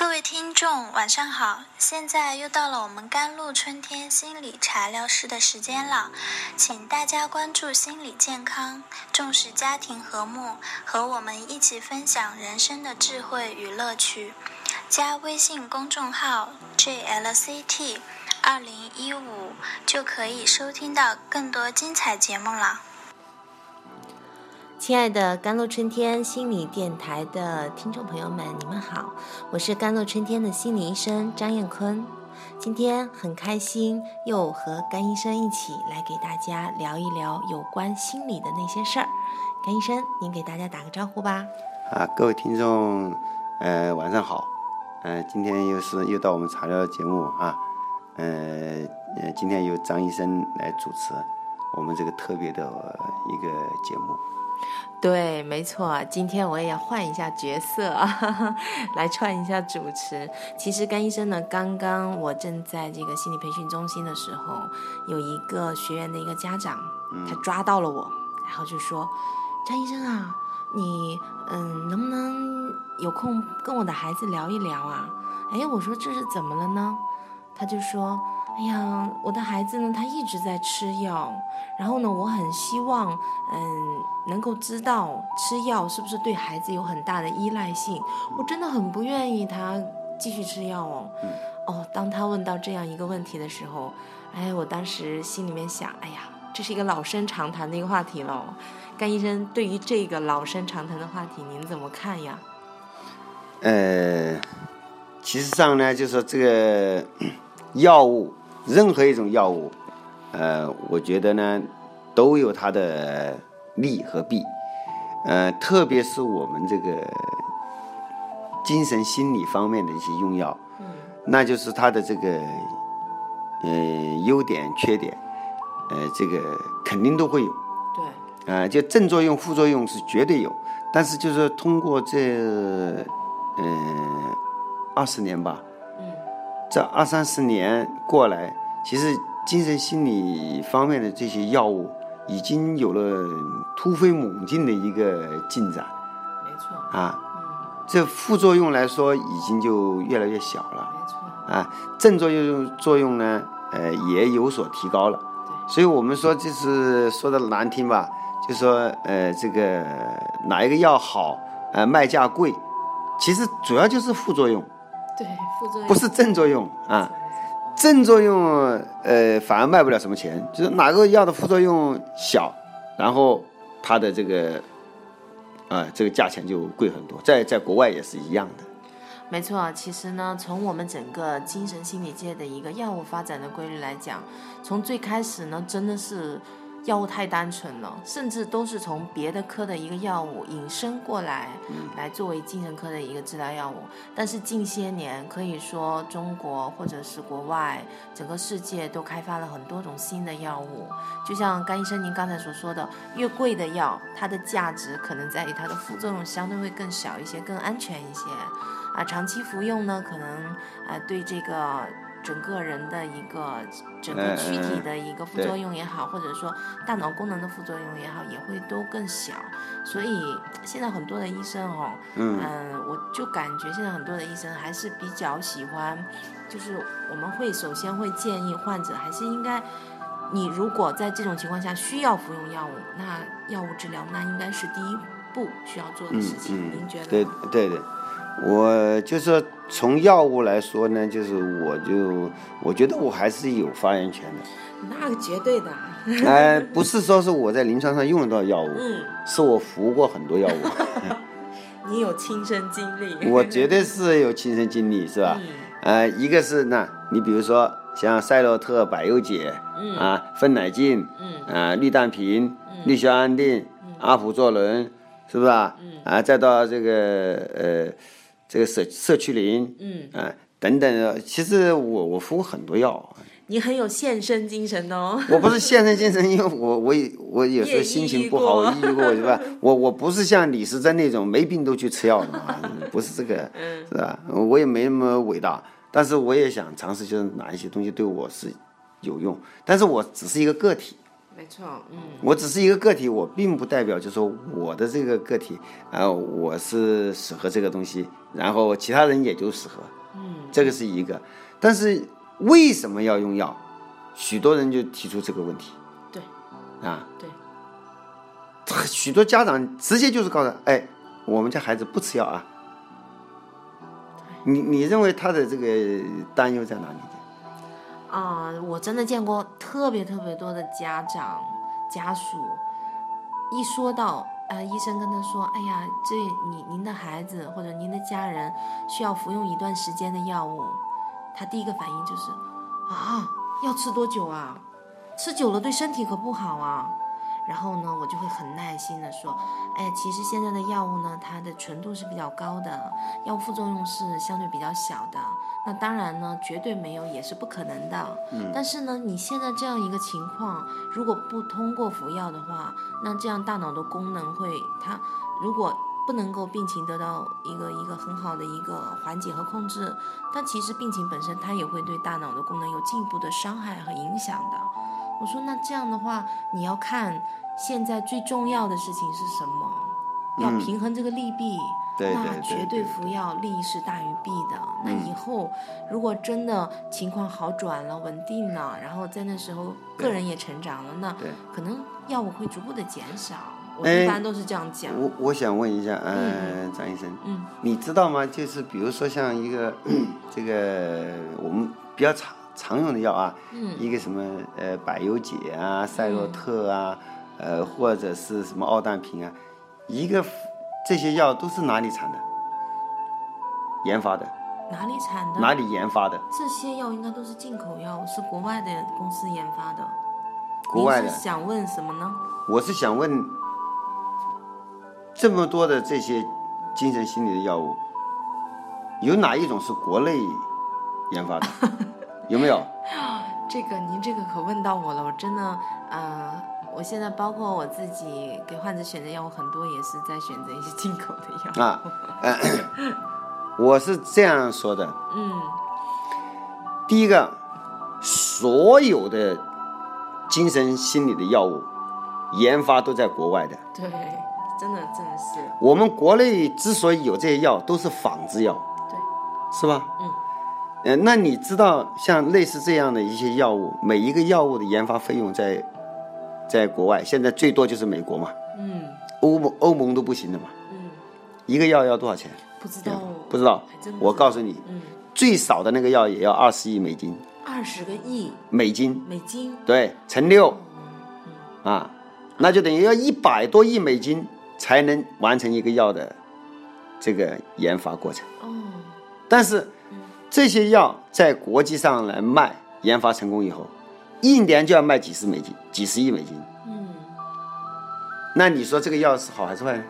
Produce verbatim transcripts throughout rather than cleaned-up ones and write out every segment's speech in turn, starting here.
各位听众，晚上好！现在又到了我们甘露春天心理茶疗室的时间了，请大家关注心理健康，重视家庭和睦，和我们一起分享人生的智慧与乐趣。加微信公众号 G L C T 二零一五 就可以收听到更多精彩节目了。亲爱的甘露春天心理电台的听众朋友们，你们好，我是甘露春天的心理医生张艳坤。今天很开心又和甘医生一起来给大家聊一聊有关心理的那些事儿。甘医生，您给大家打个招呼吧。啊，各位听众，呃，晚上好。呃，今天又是又到我们茶聊的节目啊。呃，今天由张医生来主持我们这个特别的一个节目。对，没错，今天我也要换一下角色来串一下主持。其实甘医生呢，刚刚我正在这个心理培训中心的时候，有一个学员的一个家长，他抓到了我，然后就说：张医生啊，你嗯能不能有空跟我的孩子聊一聊啊？哎，我说这是怎么了呢？他就说：哎呀，我的孩子呢，他一直在吃药，然后呢，我很希望，嗯，能够知道吃药是不是对孩子有很大的依赖性，我真的很不愿意他继续吃药哦。嗯、哦，当他问到这样一个问题的时候，哎，我当时心里面想，哎呀，这是一个老生常谈的一个话题了。甘医生，对于这个老生常谈的话题，您怎么看呀？呃，其实上呢，就是说这个药物。任何一种药物，呃，我觉得呢，都有它的利和弊，呃，特别是我们这个精神心理方面的一些用药，嗯，那就是它的这个，呃，优点、缺点，呃，这个肯定都会有，对，啊、呃，就正作用、副作用是绝对有，但是就是通过这，呃，二十年吧。这二三十年过来，其实精神心理方面的这些药物已经有了突飞猛进的一个进展。没错啊、嗯、这副作用来说已经就越来越小了。没错啊，正作用作用呢呃也有所提高了。所以我们说，就是说的难听吧，就说呃这个哪一个药好，呃卖价贵，其实主要就是副作用。对，副作用不是正作用啊，正作用呃反而卖不了什么钱，就是哪个药的副作用小，然后它的这个啊、呃、这个价钱就贵很多，在在国外也是一样的。没错，其实呢，从我们整个精神心理界的一个药物发展的规律来讲，从最开始呢，真的是药物太单纯了，甚至都是从别的科的一个药物引申过来，来作为精神科的一个治疗药物。但是近些年，可以说中国或者是国外，整个世界都开发了很多种新的药物。就像甘医生您刚才所说的，越贵的药，它的价值可能在于它的副作用相对会更小一些，更安全一些。啊，长期服用呢，可能啊对这个。整个人的一个整个躯体的一个副作用也好、嗯、或者说大脑功能的副作用也好，也会都更小。所以现在很多的医生哦，嗯、呃、我就感觉现在很多的医生还是比较喜欢，就是我们会首先会建议患者还是应该，你如果在这种情况下需要服用药物，那药物治疗那应该是第一步需要做的事情、嗯嗯、您觉得呢？对对对，我就是从药物来说呢，就是我就我觉得我还是有发言权的。那绝对的。哎、呃，不是说是我在临床上用得到药物，嗯，是我服务过很多药物。你有亲身经历？我绝对是有亲身经历，是吧？嗯、呃，一个是呢，你比如说像赛洛特、百忧解，嗯啊，芬乃净，嗯啊，氯氮平、氯硝安定、嗯、阿普唑仑，是不是啊？嗯啊，再到这个呃。这个社社区林，嗯啊、呃、等等的，其实我我服务很多药。你很有献身精神哦。我不是献身精神，因为我我我有时候心情不好，抑郁过是吧？我我不是像李时珍那种没病都去吃药的嘛，不是这个，是吧？我也没那么伟大，但是我也想尝试，就是哪一些东西对我是有用，但是我只是一个个体，没错，嗯，我只是一个个体，我并不代表就说我的这个个体啊、呃，我是适合这个东西，然后其他人也就适合，嗯，这个是一个。但是为什么要用药？许多人就提出这个问题。对，啊，对，许多家长直接就是告诉他，哎，我们家孩子不吃药啊。你你认为他的这个担忧在哪里？啊、呃，我真的见过特别特别多的家长家属，一说到呃医生跟他说，哎呀，这你您的孩子或者您的家人需要服用一段时间的药物，他第一个反应就是啊，要吃多久啊？吃久了对身体可不好啊。然后呢，我就会很耐心的说，哎，其实现在的药物呢，它的纯度是比较高的，药物副作用是相对比较小的。那当然呢，绝对没有也是不可能的。嗯。但是呢，你现在这样一个情况，如果不通过服药的话，那这样大脑的功能会，它如果不能够病情得到一个一个很好的一个缓解和控制，但其实病情本身它也会对大脑的功能有进一步的伤害和影响的。我说那这样的话，你要看现在最重要的事情是什么，嗯、要平衡这个利弊。对对对对对，那绝对服药，利益是大于弊的。嗯、那以后如果真的情况好转了、稳定了，然后在那时候个人也成长了，那可能药物会逐步的减少。我一般都是这样讲。哎、我我想问一下，呃、嗯，张医生，嗯，你知道吗？就是比如说像一个这个我们比较常常用的药啊，嗯、一个什么呃百忧解啊、赛洛特啊。嗯呃，或者是什么奥氮平啊，一个这些药都是哪里产的？研发的。哪里产的？哪里研发的？这些药应该都是进口药，是国外的公司研发的。国外的。你是想问什么呢？我是想问，这么多的这些精神心理的药物，有哪一种是国内研发的？有没有？这个您这个可问到我了，我真的呃。我现在包括我自己给患者选择药物，很多也是在选择一些进口的药啊、呃。我是这样说的，嗯，第一个，所有的精神心理的药物研发都在国外的。对，真的真的是。我们国内之所以有这些药，都是仿制药，对，是吧？嗯。呃，那你知道像类似这样的一些药物，每一个药物的研发费用在？在国外现在最多就是美国嘛，嗯，欧盟欧盟都不行的嘛，嗯，一个药要多少钱？不知道，不知道，我告诉你，嗯，最少的那个药也要二十亿美金，二十个亿美金，美金，对，乘六，嗯，啊，那就等于要一百多亿美金才能完成一个药的这个研发过程。哦，但是这些药在国际上来卖，研发成功以后。一年就要卖几十美金，几十亿美金。嗯，那你说这个药是好还是坏呢？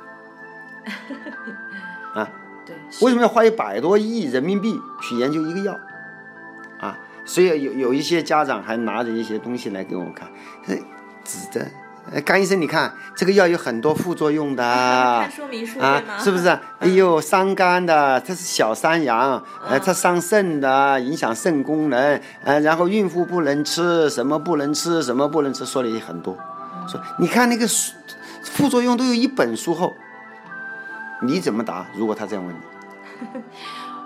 啊，对，为什么要花一百多亿人民币去研究一个药？啊，所以有有一些家长还拿着一些东西来给我们看，值得。甘医生，你看这个药有很多副作用的，啊、看说明书啊，是不是？哎呦，伤肝的，它是小山羊，呃、它伤肾的，影响肾功能，呃，然后孕妇不能吃，什么不能吃，什么不能吃，说了很多。说你看那个副作用都有一本书后，你怎么答？如果他这样问你，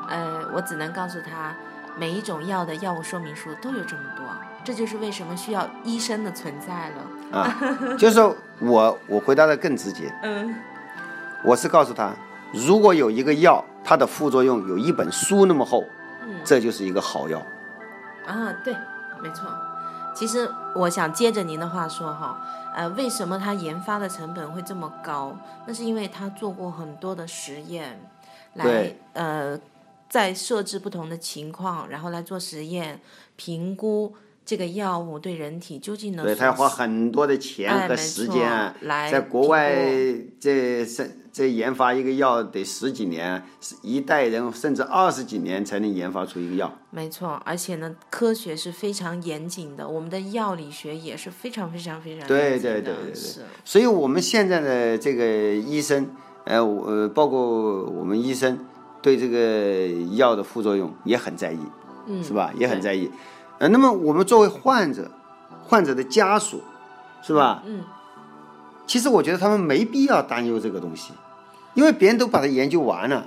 呃，我只能告诉他，每一种药的药物说明书都有这么多。这就是为什么需要医生的存在了啊！就是我，我回答的更直接。嗯，我是告诉他，如果有一个药，它的副作用有一本书那么厚，嗯，这就是一个好药。啊，对，没错。其实我想接着您的话说哈，呃，为什么它研发的成本会这么高？那是因为它做过很多的实验，来呃，在设置不同的情况，然后来做实验评估。这个药物对人体究竟能？对，他要花很多的钱和时间，哎、来在国外这这研发一个药得十几年，一代人甚至二十几年才能研发出一个药。没错，而且呢，科学是非常严谨的，我们的药理学也是非常非常非常严谨的。对对对对对。所以我们现在的这个医生，呃，我包括我们医生对这个药的副作用也很在意，嗯，是吧？也很在意。呃，那么我们作为患者、患者的家属，是吧？嗯。其实我觉得他们没必要担忧这个东西，因为别人都把它研究完了，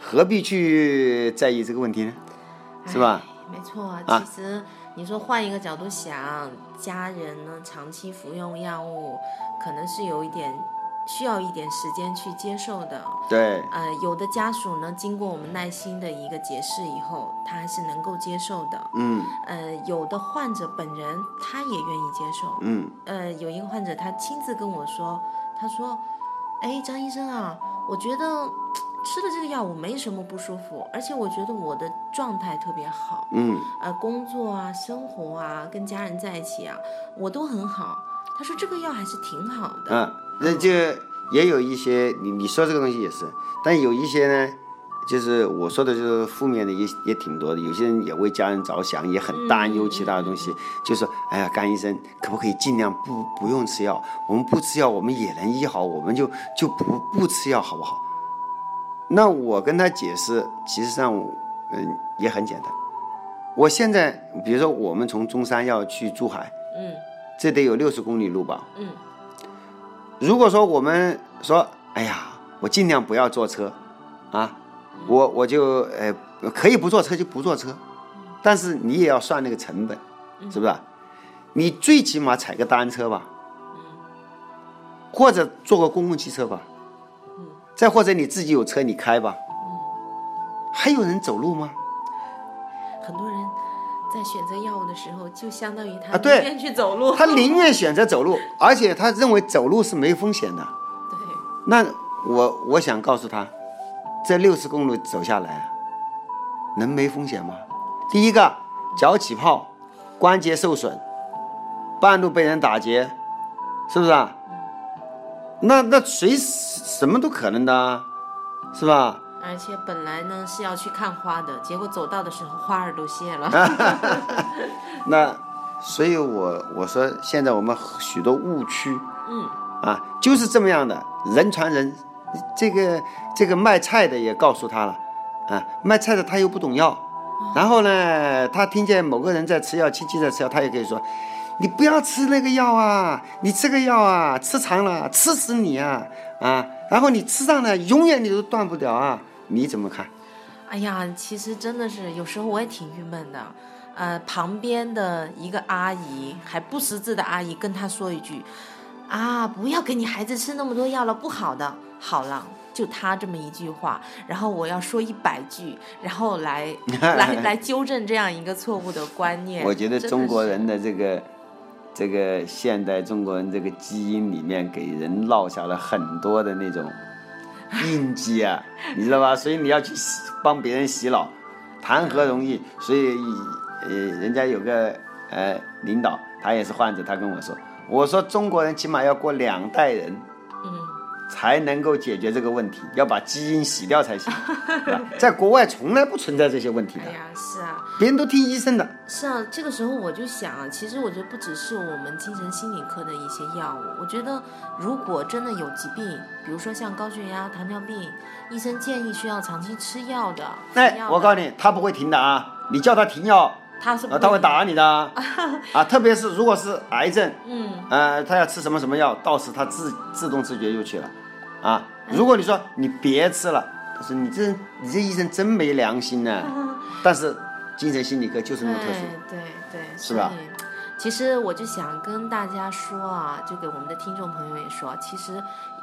何必去在意这个问题呢？是吧？没错，其实你说换一个角度想，啊、家人呢长期服用药物，可能是有一点。需要一点时间去接受的，对，呃，有的家属呢，经过我们耐心的一个解释以后，他还是能够接受的，嗯，呃，有的患者本人他也愿意接受，嗯，呃，有一个患者他亲自跟我说，他说，哎，张医生啊，我觉得吃了这个药我没什么不舒服，而且我觉得我的状态特别好，嗯，呃，工作啊，生活啊，跟家人在一起啊，我都很好。他说这个药还是挺好的。嗯、啊，那就也有一些你你说这个东西也是，但有一些呢，就是我说的就是负面的也也挺多的。有些人也为家人着想，也很担忧其他的东西，嗯、就说哎呀，甘医生可不可以尽量不不用吃药？我们不吃药，我们也能医好，我们就就不不吃药，好不好？那我跟他解释，其实上嗯也很简单。我现在比如说我们从中山要去珠海，嗯。这得有六十公里路吧？嗯。如果说我们说，哎呀，我尽量不要坐车，啊，我我就呃可以不坐车就不坐车，但是你也要算那个成本，是不是？你最起码踩个单车吧，或者坐个公共汽车吧，再或者你自己有车你开吧。还有人走路吗？很多人。在选择药物的时候，就相当于他宁愿去走路、啊、他宁愿选择走路，而且他认为走路是没风险的。对，那我我想告诉他，这六十公里走下来能没风险吗？第一个脚起泡，关节受损，半路被人打劫，是不是啊？那那谁什么都可能的，是吧？而且本来呢是要去看花的，结果走到的时候花儿都谢了。那所以我我说现在我们许多误区，嗯啊，就是这么样的人传人。这个这个卖菜的也告诉他了啊，卖菜的他又不懂药，然后呢他听见某个人在吃药，亲戚在吃药，他也可以说，你不要吃那个药啊，你这个药啊吃长了吃死你啊啊，然后你吃上了永远你都断不了啊。你怎么看？哎呀，其实真的是有时候我也挺郁闷的，呃，旁边的一个阿姨，还不识字的阿姨，跟她说一句，啊，不要给你孩子吃那么多药了，不好的。好了，就她这么一句话，然后我要说一百句，然后来来来纠正这样一个错误的观念。我觉得中国人的这个这个现代中国人这个基因里面，给人烙下了很多的那种。应激啊，你知道吧？所以你要去帮别人洗脑，谈何容易？所以，呃，人家有个呃领导，他也是患者，他跟我说，我说中国人起码要过两代人，嗯，才能够解决这个问题，要把基因洗掉才行。在国外从来不存在这些问题的。哎呀，是啊，别人都听医生的。是啊，这个时候我就想啊，其实我觉得不只是我们精神心理科的一些药物，我觉得如果真的有疾病，比如说像高血压、糖尿病，医生建议需要长期吃药的。哎，我告诉你，他不会停的啊！你叫他停药，他是不会、啊、他会打你的啊！啊，特别是如果是癌症，嗯，呃，他要吃什么什么药，到时他自自动自觉又去了。啊，如果你说你别吃了，他说你这你这医生真没良心呢、啊。但是精神心理科就是那么特殊，对对，是吧？其实我就想跟大家说啊，就给我们的听众朋友也说，其实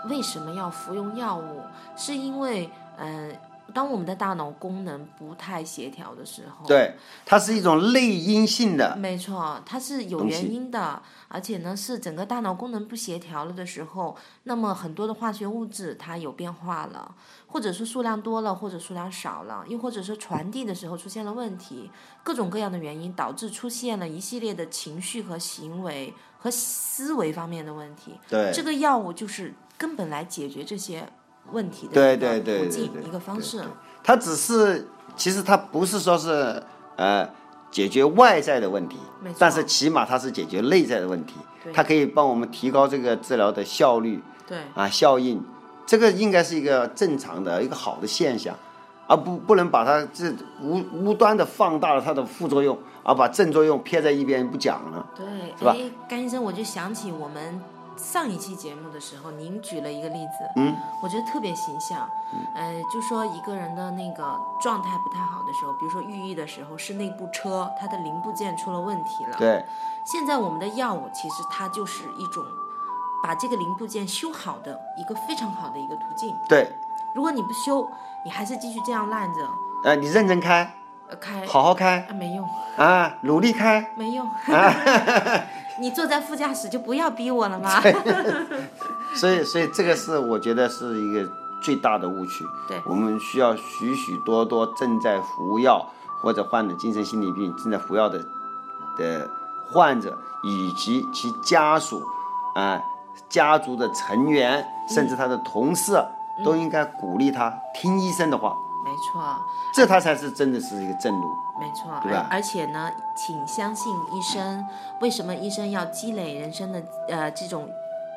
为什么要服用药物，是因为嗯、呃，当我们的大脑功能不太协调的时候，对，它是一种内因性的，没错，它是有原因的，而且呢是整个大脑功能不协调了的时候，那么很多的化学物质它有变化了，或者是数量多了，或者数量少了，又或者是传递的时候出现了问题，各种各样的原因导致出现了一系列的情绪和行为和思维方面的问题。对，这个药物就是根本来解决这些问题的。对对对，途径一个方式。它只是，其实它不是说是呃解决外在的问题，但是起码它是解决内在的问题，它可以帮我们提高这个治疗的效率，对啊效应。这个应该是一个正常的一个好的现象而不不能把它这无无端的放大了它的副作用，而把正作用撇在一边不讲了，对，是吧？甘医生，我就想起我们上一期节目的时候，您举了一个例子，嗯，我觉得特别形象，呃，就说一个人的那个状态不太好的时候，比如说抑郁的时候，是那部车它的零部件出了问题了，对，现在我们的药物其实它就是一种把这个零部件修好的一个非常好的一个途径，对。如果你不修，你还是继续这样烂着。呃，你认真开，呃、开，好好开，啊、没用啊，努力开，没用。啊、你坐在副驾驶就不要逼我了嘛。所以，所以这个是我觉得是一个最大的误区。对，我们需要许许多多正在服药或者患了精神心理病、正在服药的的患者以及其家属啊、呃、家族的成员，甚至他的同事。嗯，都应该鼓励他听医生的话，没错，这他才是真的是一个正路，没错，对吧？而且呢，请相信医生。为什么医生要积累人生的呃这种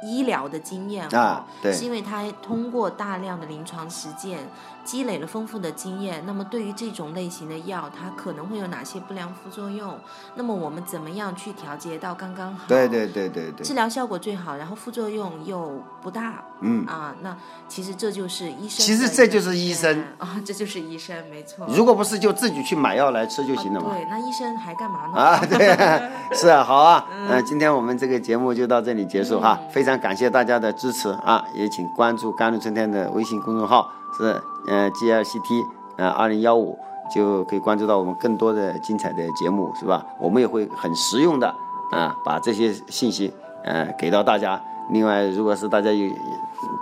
医疗的经验啊？对，是因为他通过大量的临床实践积累了丰富的经验。那么对于这种类型的药，它可能会有哪些不良副作用？那么我们怎么样去调节到刚刚好？对对对对对，治疗效果最好，然后副作用又不大。嗯啊，那其实这就是医生。其实这就是医生啊、哦，这就是医生，没错。如果不是，就自己去买药来吃就行了嘛。啊、对，那医生还干嘛呢？啊，对啊，是啊，好啊，嗯、呃，今天我们这个节目就到这里结束哈。嗯，非常感谢大家的支持啊！也请关注甘露春天的微信公众号，是呃 G L C T 呃二零一五，就可以关注到我们更多的精彩的节目，是吧？我们也会很实用的啊，把这些信息呃给到大家。另外，如果是大家有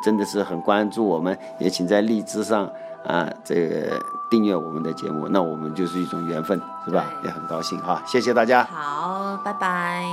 真的是很关注我们，也请在荔枝上啊这个订阅我们的节目，那我们就是一种缘分，是吧？也很高兴哈，谢谢大家。好，拜拜。